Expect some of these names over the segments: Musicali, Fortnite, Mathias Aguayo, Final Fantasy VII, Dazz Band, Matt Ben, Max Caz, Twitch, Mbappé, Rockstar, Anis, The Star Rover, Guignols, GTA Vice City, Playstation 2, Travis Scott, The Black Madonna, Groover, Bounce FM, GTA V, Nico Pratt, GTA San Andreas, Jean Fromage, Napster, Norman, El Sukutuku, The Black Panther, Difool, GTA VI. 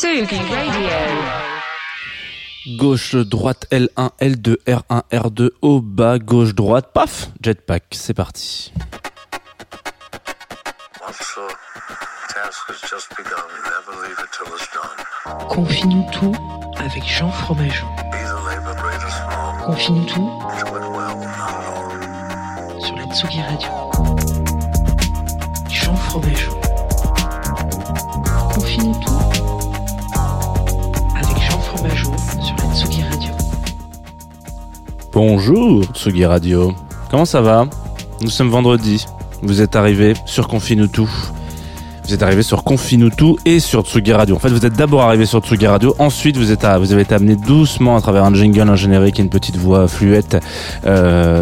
Tsugi Radio. Gauche, droite, L1, L2, R1, R2, haut, bas, gauche, droite, paf, jetpack, c'est parti. Confie-nous tout avec Jean Fromage. Confie-nous tout sur la Tsugi Radio. Jean Fromage. Confie-nous tout. Bonjour Tsugi Radio, comment ça va ? Nous sommes vendredi, vous êtes arrivés sur Confie-nous tout. Vous êtes arrivés sur Confie-nous tout et sur Tsugi Radio. En fait, vous êtes d'abord arrivés sur Tsugi Radio, ensuite vous avez été amenés doucement à travers un jingle, un générique et une petite voix fluette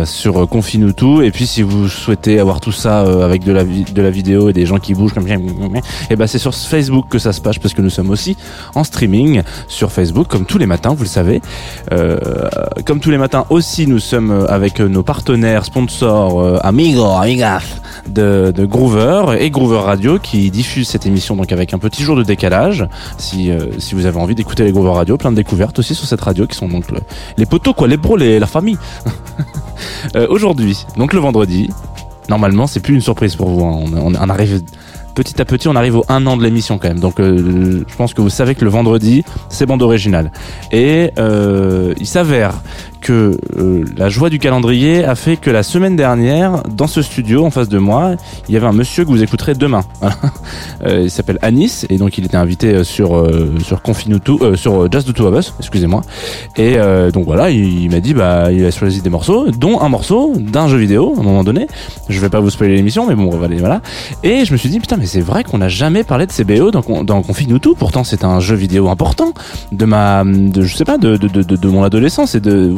sur Confie-nous tout. Et puis si vous souhaitez avoir tout ça avec de la vidéo et des gens qui bougent comme ça, et ben c'est sur Facebook que ça se passe, parce que nous sommes aussi en streaming sur Facebook comme tous les matins, vous le savez. Comme tous les matins aussi, nous sommes avec nos partenaires, sponsors, amigas de Groover et Groover Radio qui diffuse cette émission donc avec un petit jour de décalage. Si vous avez envie d'écouter les Groover Radio, plein de découvertes aussi sur cette radio qui sont donc les potos quoi, les bros, la famille. Aujourd'hui, donc le vendredi, normalement c'est plus une surprise pour vous. Hein. On arrive petit à petit, on arrive au 1 an de l'émission quand même. Donc je pense que vous savez que le vendredi c'est bande originale. Et il s'avère que la joie du calendrier a fait que la semaine dernière, dans ce studio en face de moi, il y avait un monsieur que vous écouterez demain. Il s'appelle Anis et donc il était invité sur Confie-nous tout, sur Just the Two of Us, excusez-moi. Et donc voilà, il m'a dit bah il a choisi des morceaux, dont un morceau d'un jeu vidéo à un moment donné. Je vais pas vous spoiler l'émission, mais bon voilà. Et je me suis dit putain mais c'est vrai qu'on n'a jamais parlé de CBO dans Confie-nous tout. Pourtant c'est un jeu vidéo important de mon adolescence et de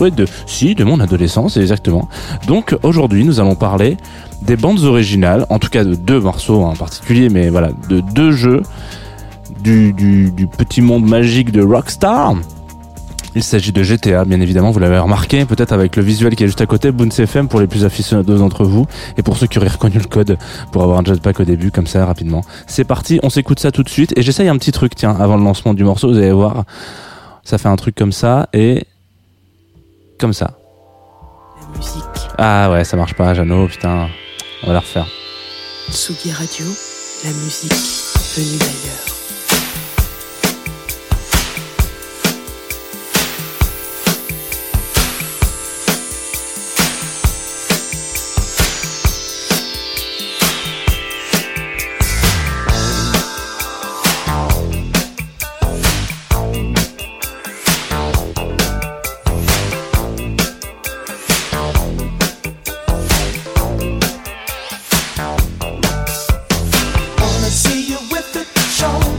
mon adolescence, exactement. Donc aujourd'hui nous allons parler des bandes originales, en tout cas de deux morceaux en particulier, mais voilà, de deux jeux du petit monde magique de Rockstar. Il s'agit de GTA, bien évidemment, vous l'avez remarqué, peut-être avec le visuel qui est juste à côté, Bounce FM pour les plus aficionados d'entre vous, et pour ceux qui auraient reconnu le code pour avoir un jetpack au début, comme ça, rapidement. C'est parti, on s'écoute ça tout de suite, et j'essaye un petit truc, tiens, avant le lancement du morceau, vous allez voir, ça fait un truc comme ça, et... comme ça. La musique. Ah ouais, ça marche pas, Jeannot, putain. On va la refaire. Tsugi Radio, la musique venue d'ailleurs. Show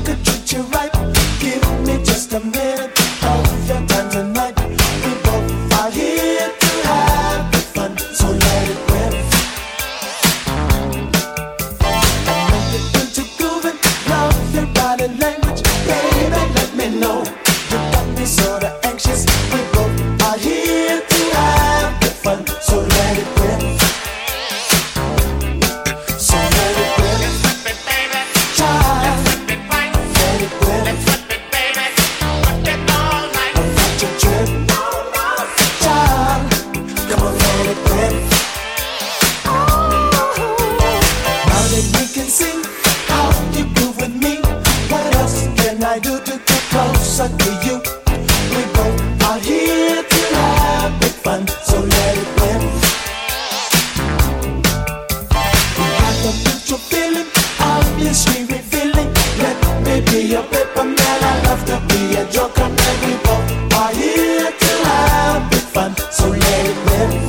suck to you. We go out here to have big fun, so let it win. We got the mutual feeling, obviously revealing. Let me be a paper man, I love to be a joker. Man, we go out here to have big fun, so let it win.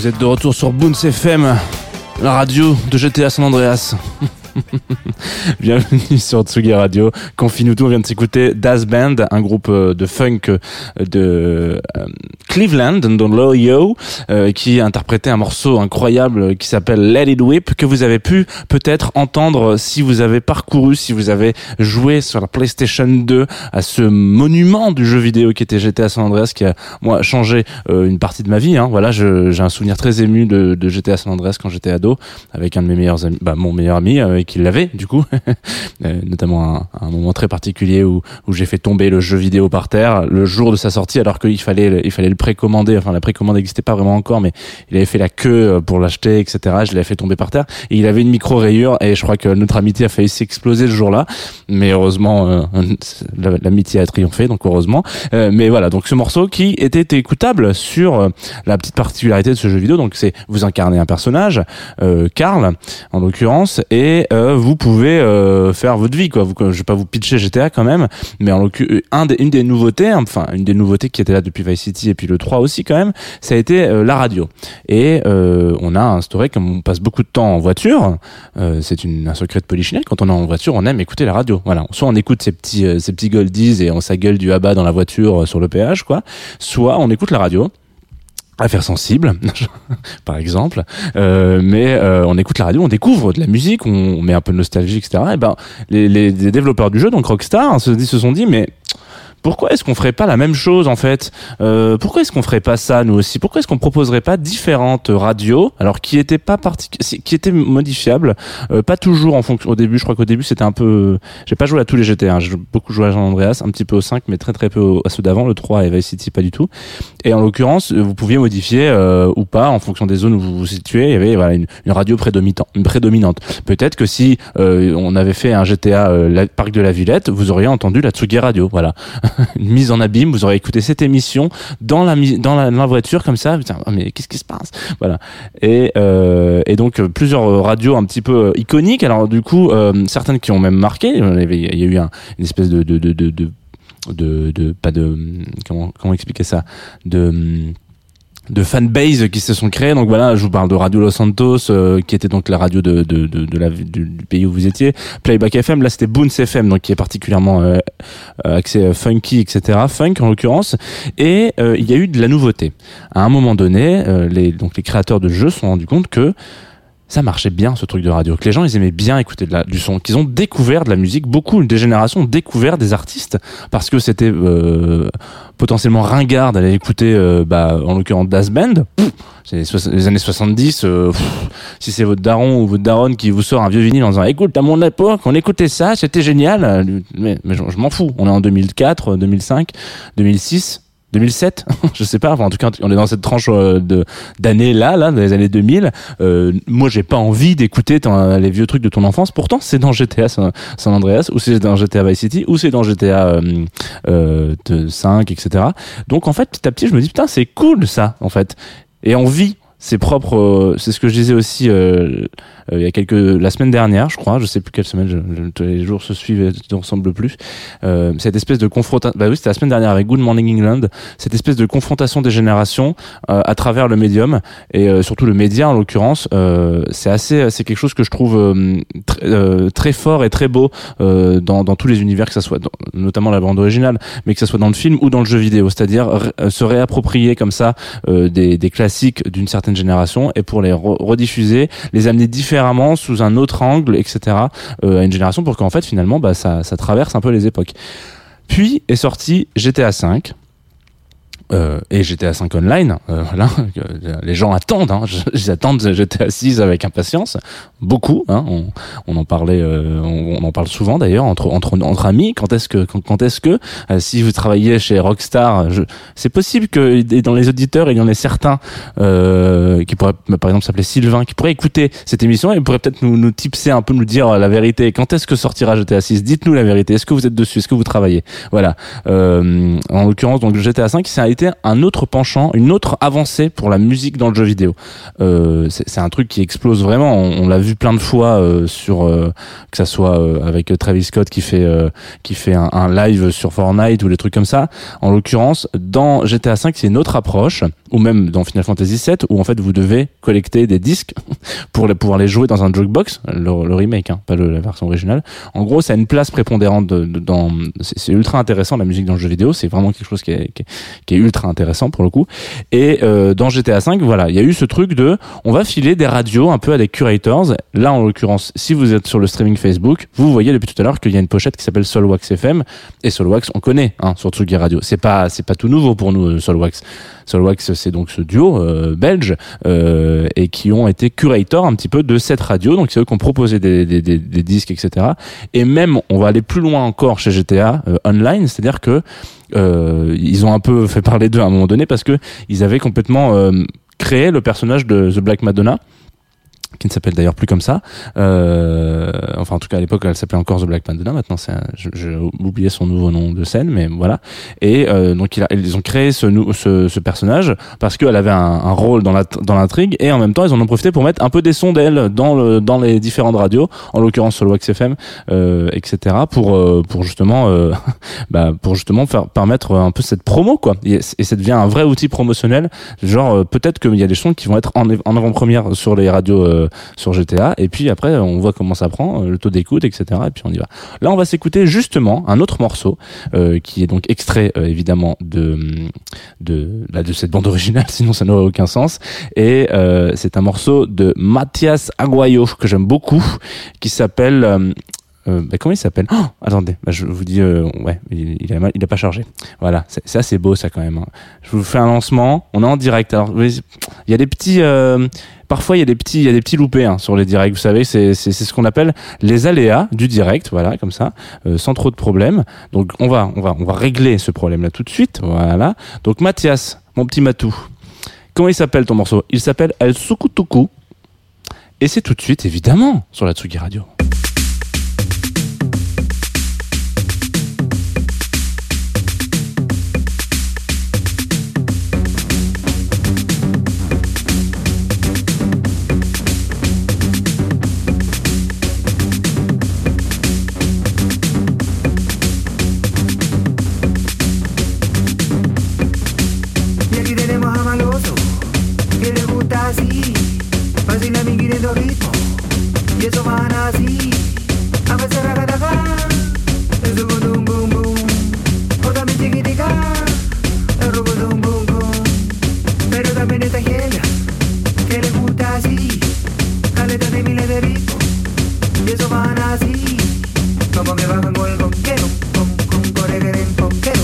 Vous êtes de retour sur Bounce FM, la radio de GTA San Andreas. Bienvenue sur Tsugi Radio. Confie-nous tout, on vient de s'écouter Dazz Band, un groupe de funk de Cleveland, dans l'Ohio, qui interprétait un morceau incroyable qui s'appelle Let It Whip, que vous avez pu peut-être entendre si vous avez parcouru, si vous avez joué sur la Playstation 2 à ce monument du jeu vidéo qui était GTA San Andreas, qui a, moi, changé une partie de ma vie, hein. Voilà, j'ai un souvenir très ému de GTA San Andreas quand j'étais ado, avec un de mes meilleurs amis, mon meilleur ami, qui l'avait, du coup. Notamment un moment très particulier où j'ai fait tomber le jeu vidéo par terre le jour de sa sortie, alors qu'il fallait le précommander. Enfin, la précommande n'existait pas vraiment encore, mais il avait fait la queue pour l'acheter, etc. Je l'avais fait tomber par terre et il avait une micro-rayure, et je crois que notre amitié a failli s'exploser ce jour-là, mais heureusement l'amitié a triomphé, donc heureusement. Mais voilà, donc ce morceau qui était écoutable sur la petite particularité de ce jeu vidéo, donc c'est vous incarnez un personnage, Carl en l'occurrence, et vous pouvez faire votre vie, quoi. Je vais pas vous pitcher GTA quand même, mais une des nouveautés qui était là depuis Vice City et puis le 3 aussi quand même, ça a été la radio. Et on a instauré, comme on passe beaucoup de temps en voiture, c'est un secret de polichinelle, quand on est en voiture, on aime écouter la radio. Voilà, soit on écoute ces petits goldies et on s'agueule du haba dans la voiture sur le péage, quoi. Soit on écoute la radio. Affaires sensibles, par exemple, mais on écoute la radio, on découvre de la musique, on met un peu de nostalgie, etc. Et ben, les développeurs du jeu, donc Rockstar, se sont dit, mais pourquoi est-ce qu'on ferait pas la même chose en fait ? Pourquoi est-ce qu'on ferait pas ça nous aussi ? Pourquoi est-ce qu'on proposerait pas différentes radios, alors qui étaient modifiables, pas toujours en fonction. Au début, je crois qu'au début c'était un peu. J'ai pas joué à tous les GTA, hein. J'ai beaucoup joué à Jean Andreas, un petit peu au 5, mais très très peu à ceux d'avant, le 3 et Vice City pas du tout. Et en l'occurrence, vous pouviez modifier ou pas en fonction des zones où vous vous situez. Il y avait voilà une radio prédominante. Peut-être que si on avait fait un GTA Parc de la Villette, vous auriez entendu la Tsugi Radio, voilà. une mise en abîme. Vous aurez écouté cette émission dans la voiture comme ça. Putain, mais qu'est-ce qui se passe? Voilà. Et donc plusieurs radios un petit peu iconiques. Alors du coup, certaines qui ont même marqué. Il y a eu une espèce de pas de comment expliquer ça, de fanbase qui se sont créés. Donc voilà, je vous parle de Radio Los Santos, qui était donc la radio du pays où vous étiez. Playback FM, là c'était Bounce FM, donc qui est particulièrement axé funky, etc. Funk en l'occurrence. Et il y a eu de la nouveauté. À un moment donné, les créateurs de jeux se sont rendus compte que ça marchait bien, ce truc de radio, que les gens ils aimaient bien écouter du son, qu'ils ont découvert de la musique. Beaucoup des générations ont découvert des artistes parce que c'était potentiellement ringard d'aller écouter en l'occurrence Dazz Band. C'est les années 70, si c'est votre daron ou votre daronne qui vous sort un vieux vinyle en disant écoute, à mon époque on écoutait ça, c'était génial, mais je m'en fous, on est en 2004, 2005, 2006, 2007, je sais pas, enfin, en tout cas on est dans cette tranche d'années là dans les années 2000. Moi j'ai pas envie d'écouter les vieux trucs de ton enfance. Pourtant c'est dans GTA San Andreas, ou c'est dans GTA Vice City, ou c'est dans GTA 5, etc. Donc en fait petit à petit je me dis putain c'est cool ça en fait, et on vit ses propres c'est ce que je disais aussi il y a la semaine dernière, je crois, je sais plus quelle semaine, les jours se suivent et ne ressemblent plus. Cette espèce de confrontation, bah oui, c'était la semaine dernière avec Good Morning England, cette espèce de confrontation des générations à travers le médium et surtout le média en l'occurrence, c'est quelque chose que je trouve très fort et très beau dans tous les univers, que ça soit notamment la bande originale, mais que ça soit dans le film ou dans le jeu vidéo, c'est-à-dire se réapproprier comme ça des classiques d'une certaine génération et pour les rediffuser, les amener différemment sous un autre angle, etc. À une génération pour qu'en fait finalement ça traverse un peu les époques. Puis est sorti GTA V et GTA V Online, voilà, les gens attendent, hein, ils attendent GTA VI avec impatience, beaucoup, hein, on en parlait, on en parle souvent d'ailleurs entre amis. Quand est-ce que si vous travaillez chez Rockstar, c'est possible que dans les auditeurs il y en ait certains qui pourraient, par exemple, s'appeler Sylvain, qui pourraient écouter cette émission et pourraient peut-être nous tipser un peu, nous dire la vérité. Quand est-ce que sortira GTA VI? Dites-nous la vérité. Est-ce que vous êtes dessus? Est-ce que vous travaillez? Voilà. En l'occurrence, donc GTA V, ça a été un autre penchant, une autre avancée pour la musique dans le jeu vidéo. C'est un truc qui explose vraiment. On l'a vu plein de fois que ça soit avec Travis Scott qui fait un live sur Fortnite ou les trucs comme ça. En l'occurrence, dans GTA V, c'est une autre approche, ou même dans Final Fantasy VII, où en fait vous devez collecter des disques pour pouvoir les jouer dans un jukebox, le remake, hein, pas la version originale. En gros, ça a une place prépondérante c'est ultra intéressant, la musique dans le jeu vidéo, c'est vraiment quelque chose qui est ultra intéressant pour le coup. Et dans GTA V, voilà, il y a eu ce truc de on va filer des radios un peu à des curators. Là, en l'occurrence, si vous êtes sur le streaming Facebook, vous voyez depuis tout à l'heure qu'il y a une pochette qui s'appelle Soulwax FM, et Soulwax on connaît, hein, sur Tsugi Radio. C'est pas tout nouveau pour nous, Soulwax. Soulwax, c'est donc ce duo belge et qui ont été curators un petit peu de cette radio. Donc c'est eux qui ont proposé des disques, etc. Et même on va aller plus loin encore chez GTA Online, c'est-à-dire que ils ont un peu fait parler d'eux à un moment donné parce que ils avaient complètement créé le personnage de The Black Madonna, qui ne s'appelle d'ailleurs plus comme ça. Enfin, en tout cas, à l'époque, elle s'appelait encore The Black Panther. Maintenant, j'ai oublié son nouveau nom de scène, mais voilà. Et donc, ils ont créé ce personnage parce qu'elle avait un rôle dans l'intrigue, et en même temps, ils en ont profité pour mettre un peu des sons d'elle dans les différentes radios, en l'occurrence Soulwax FM, etc. Pour justement faire permettre un peu cette promo, quoi. Et ça devient un vrai outil promotionnel. Genre, peut-être qu'il y a des sons qui vont être en avant-première sur les radios. Sur GTA, et puis après on voit comment ça prend, le taux d'écoute, etc. Et puis on y va. Là on va s'écouter justement un autre morceau qui est donc extrait évidemment de cette bande originale, sinon ça n'aurait aucun sens, et c'est un morceau de Mathias Aguayo que j'aime beaucoup, qui s'appelle comment il s'appelle ? Oh, attendez, je vous dis ouais, il a pas chargé. Voilà, c'est assez beau ça quand même, hein. Je vous fais un lancement, on est en direct. Alors il y a des petits parfois il y a des petits loupés, hein, sur les directs, vous savez, c'est ce qu'on appelle les aléas du direct, voilà, comme ça, sans trop de problèmes. Donc on va régler ce problème là tout de suite, voilà. Donc Mathias, mon petit Matou. Comment il s'appelle ton morceau ? Il s'appelle El Sukutuku. Et c'est tout de suite évidemment sur la Tsugi Radio. tenemos a Maloso, que le gusta así, fácil a mi quinto ritmo, y eso van así, a veces ragatagá, el sucutum bum bum, o también chiquitica, el rucutum bum bum, pero también esta hiela, que le gusta así, caleta de miles de ritmos, y eso van así, como que bajan con el conquero, con coregueren conquero,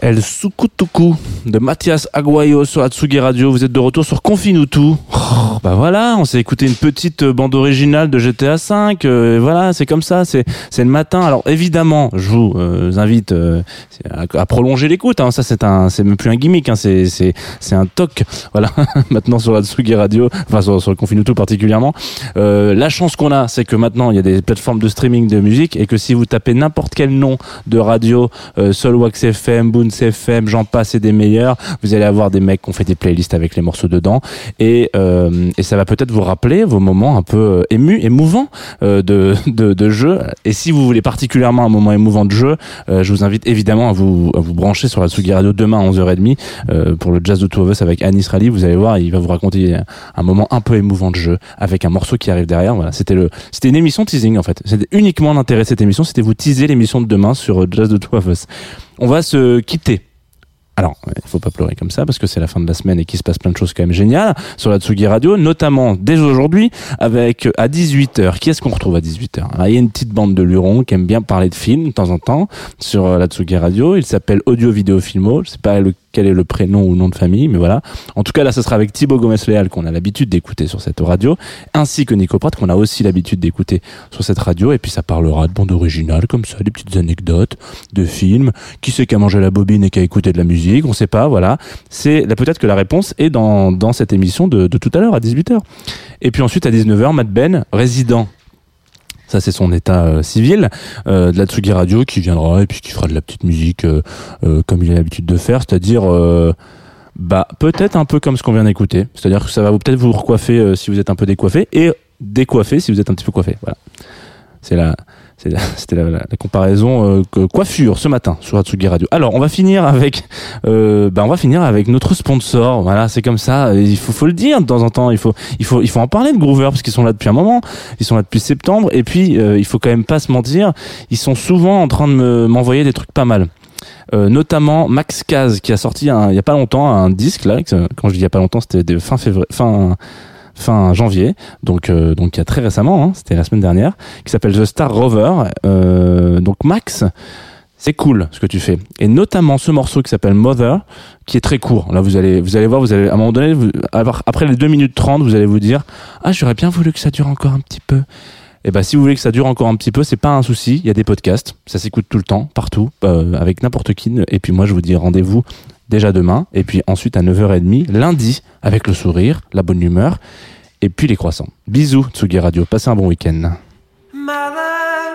El Sukutuku de Mathias Aguayo sur Tsugi Radio. Vous êtes de retour sur Confie-nous tout. Oh, bah voilà, on s'est écouté une petite bande originale de GTA V. Voilà, c'est comme ça, c'est le matin. Alors évidemment, je vous invite à prolonger l'écoute. Hein. Ça, c'est même plus un gimmick. Hein. C'est un toc. Voilà. Maintenant sur Tsugi Radio, enfin sur Confie-nous tout particulièrement. La chance qu'on a, c'est que maintenant il y a des plateformes de streaming de musique et que si vous tapez n'importe quel nom de radio, Soulwax FM, Bounce FM, j'en passe et des meilleurs. demi-heure, vous allez avoir des mecs qui ont fait des playlists avec les morceaux dedans, et ça va peut-être vous rappeler vos moments un peu émouvants de jeu. Et si vous voulez particulièrement un moment émouvant de jeu, je vous invite évidemment à vous brancher sur la Tsugi Radio demain à 11h30 pour le Jazz de Two of Us avec Anis Rally. Vous allez voir, il va vous raconter un moment un peu émouvant de jeu avec un morceau qui arrive derrière. Voilà, c'était une émission teasing en fait. C'était uniquement l'intérêt de cette émission, c'était vous teaser l'émission de demain sur Jazz de Two of Us. On va se quitter. Alors, il faut pas pleurer comme ça parce que c'est la fin de la semaine et qu'il se passe plein de choses quand même géniales sur la Tsugi Radio, notamment dès aujourd'hui avec à 18h. Qui est-ce qu'on retrouve à 18h? Il y a une petite bande de lurons qui aime bien parler de films de temps en temps sur la Tsugi Radio. Il s'appelle Audio Vidéo Filmo. Je sais pas quel est le prénom ou nom de famille, mais voilà. En tout cas, là, ce sera avec Thibaut Gomez-Léal qu'on a l'habitude d'écouter sur cette radio, ainsi que Nico Pratt qu'on a aussi l'habitude d'écouter sur cette radio. Et puis, ça parlera de bandes originales comme ça, des petites anecdotes de films. Qui c'est qui a mangé la bobine et qui a écouté de la musique? On sait pas, voilà. C'est là, peut-être que la réponse est dans cette émission de tout à l'heure à 18h. Et puis ensuite à 19h, Matt Ben, résident. Ça, c'est son état civil de la Tsugi Radio, qui viendra et puis qui fera de la petite musique comme il a l'habitude de faire, c'est-à-dire peut-être un peu comme ce qu'on vient d'écouter, c'est-à-dire que ça va peut-être vous recoiffer si vous êtes un peu décoiffé et décoiffer si vous êtes un petit peu coiffé. Voilà. C'était la comparaison coiffure ce matin sur Tsugi Radio. Alors on va finir avec notre sponsor. Voilà, c'est comme ça. Il faut le dire de temps en temps. Il faut en parler de Groover parce qu'ils sont là depuis un moment. Ils sont là depuis septembre. Et puis il faut quand même pas se mentir. Ils sont souvent en train de m'envoyer des trucs pas mal. Notamment Max Caz qui a sorti il y a pas longtemps un disque là. Quand je dis il y a pas longtemps, c'était de fin janvier, donc il y a très récemment, c'était la semaine dernière, qui s'appelle The Star Rover. Donc Max, c'est cool ce que tu fais, et notamment ce morceau qui s'appelle Mother, qui est très court. Là vous allez voir, vous allez à un moment donné, après les 2 minutes 30, vous allez vous dire j'aurais bien voulu que ça dure encore un petit peu. Et si vous voulez que ça dure encore un petit peu, c'est pas un souci, il y a des podcasts, ça s'écoute tout le temps, partout, avec n'importe qui. Et puis moi je vous dis rendez-vous déjà demain, et puis ensuite à 9h30, lundi, avec le sourire, la bonne humeur, et puis les croissants. Bisous, Tsugi Radio, passez un bon week-end. Mother,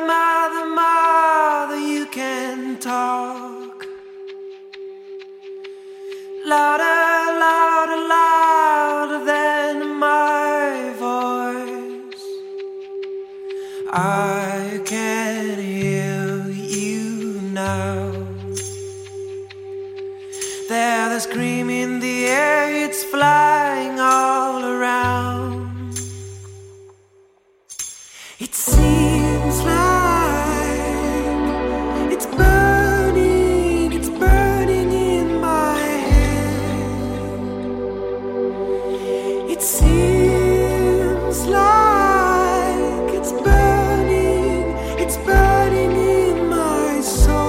mother, mother, you can talk. Louder, louder, louder than my voice. I can hear you now. There, the scream in the air, it's flying all around. It seems like it's burning in my head. It seems like it's burning in my soul.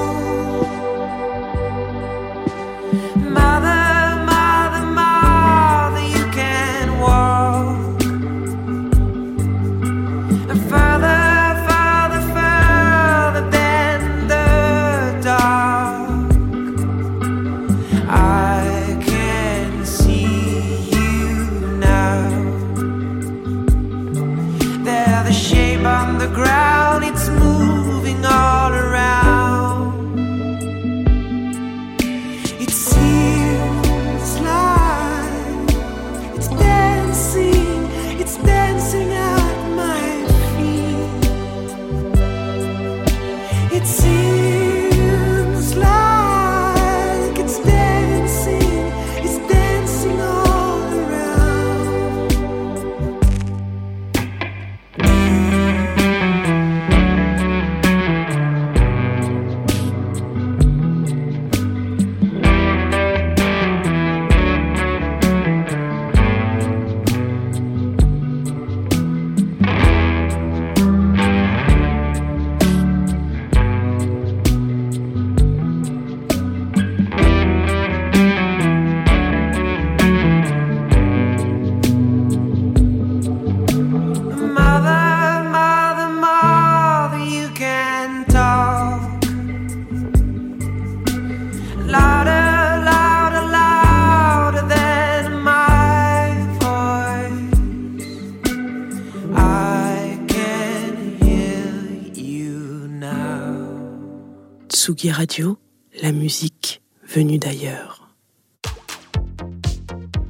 Tsugi Radio, la musique venue d'ailleurs.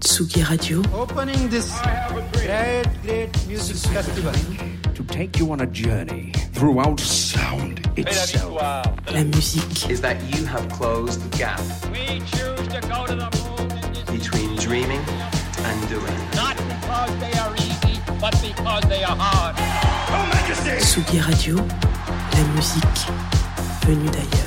Tsugi Radio. Opening this great music festival to take you on a journey throughout sound itself. La musique is that you have closed the gap. We choose to go to the moon between dreaming and doing. Not because they are easy, but because they are hard. Oh Majesty. Tsugi Radio, la musique venue d'ailleurs.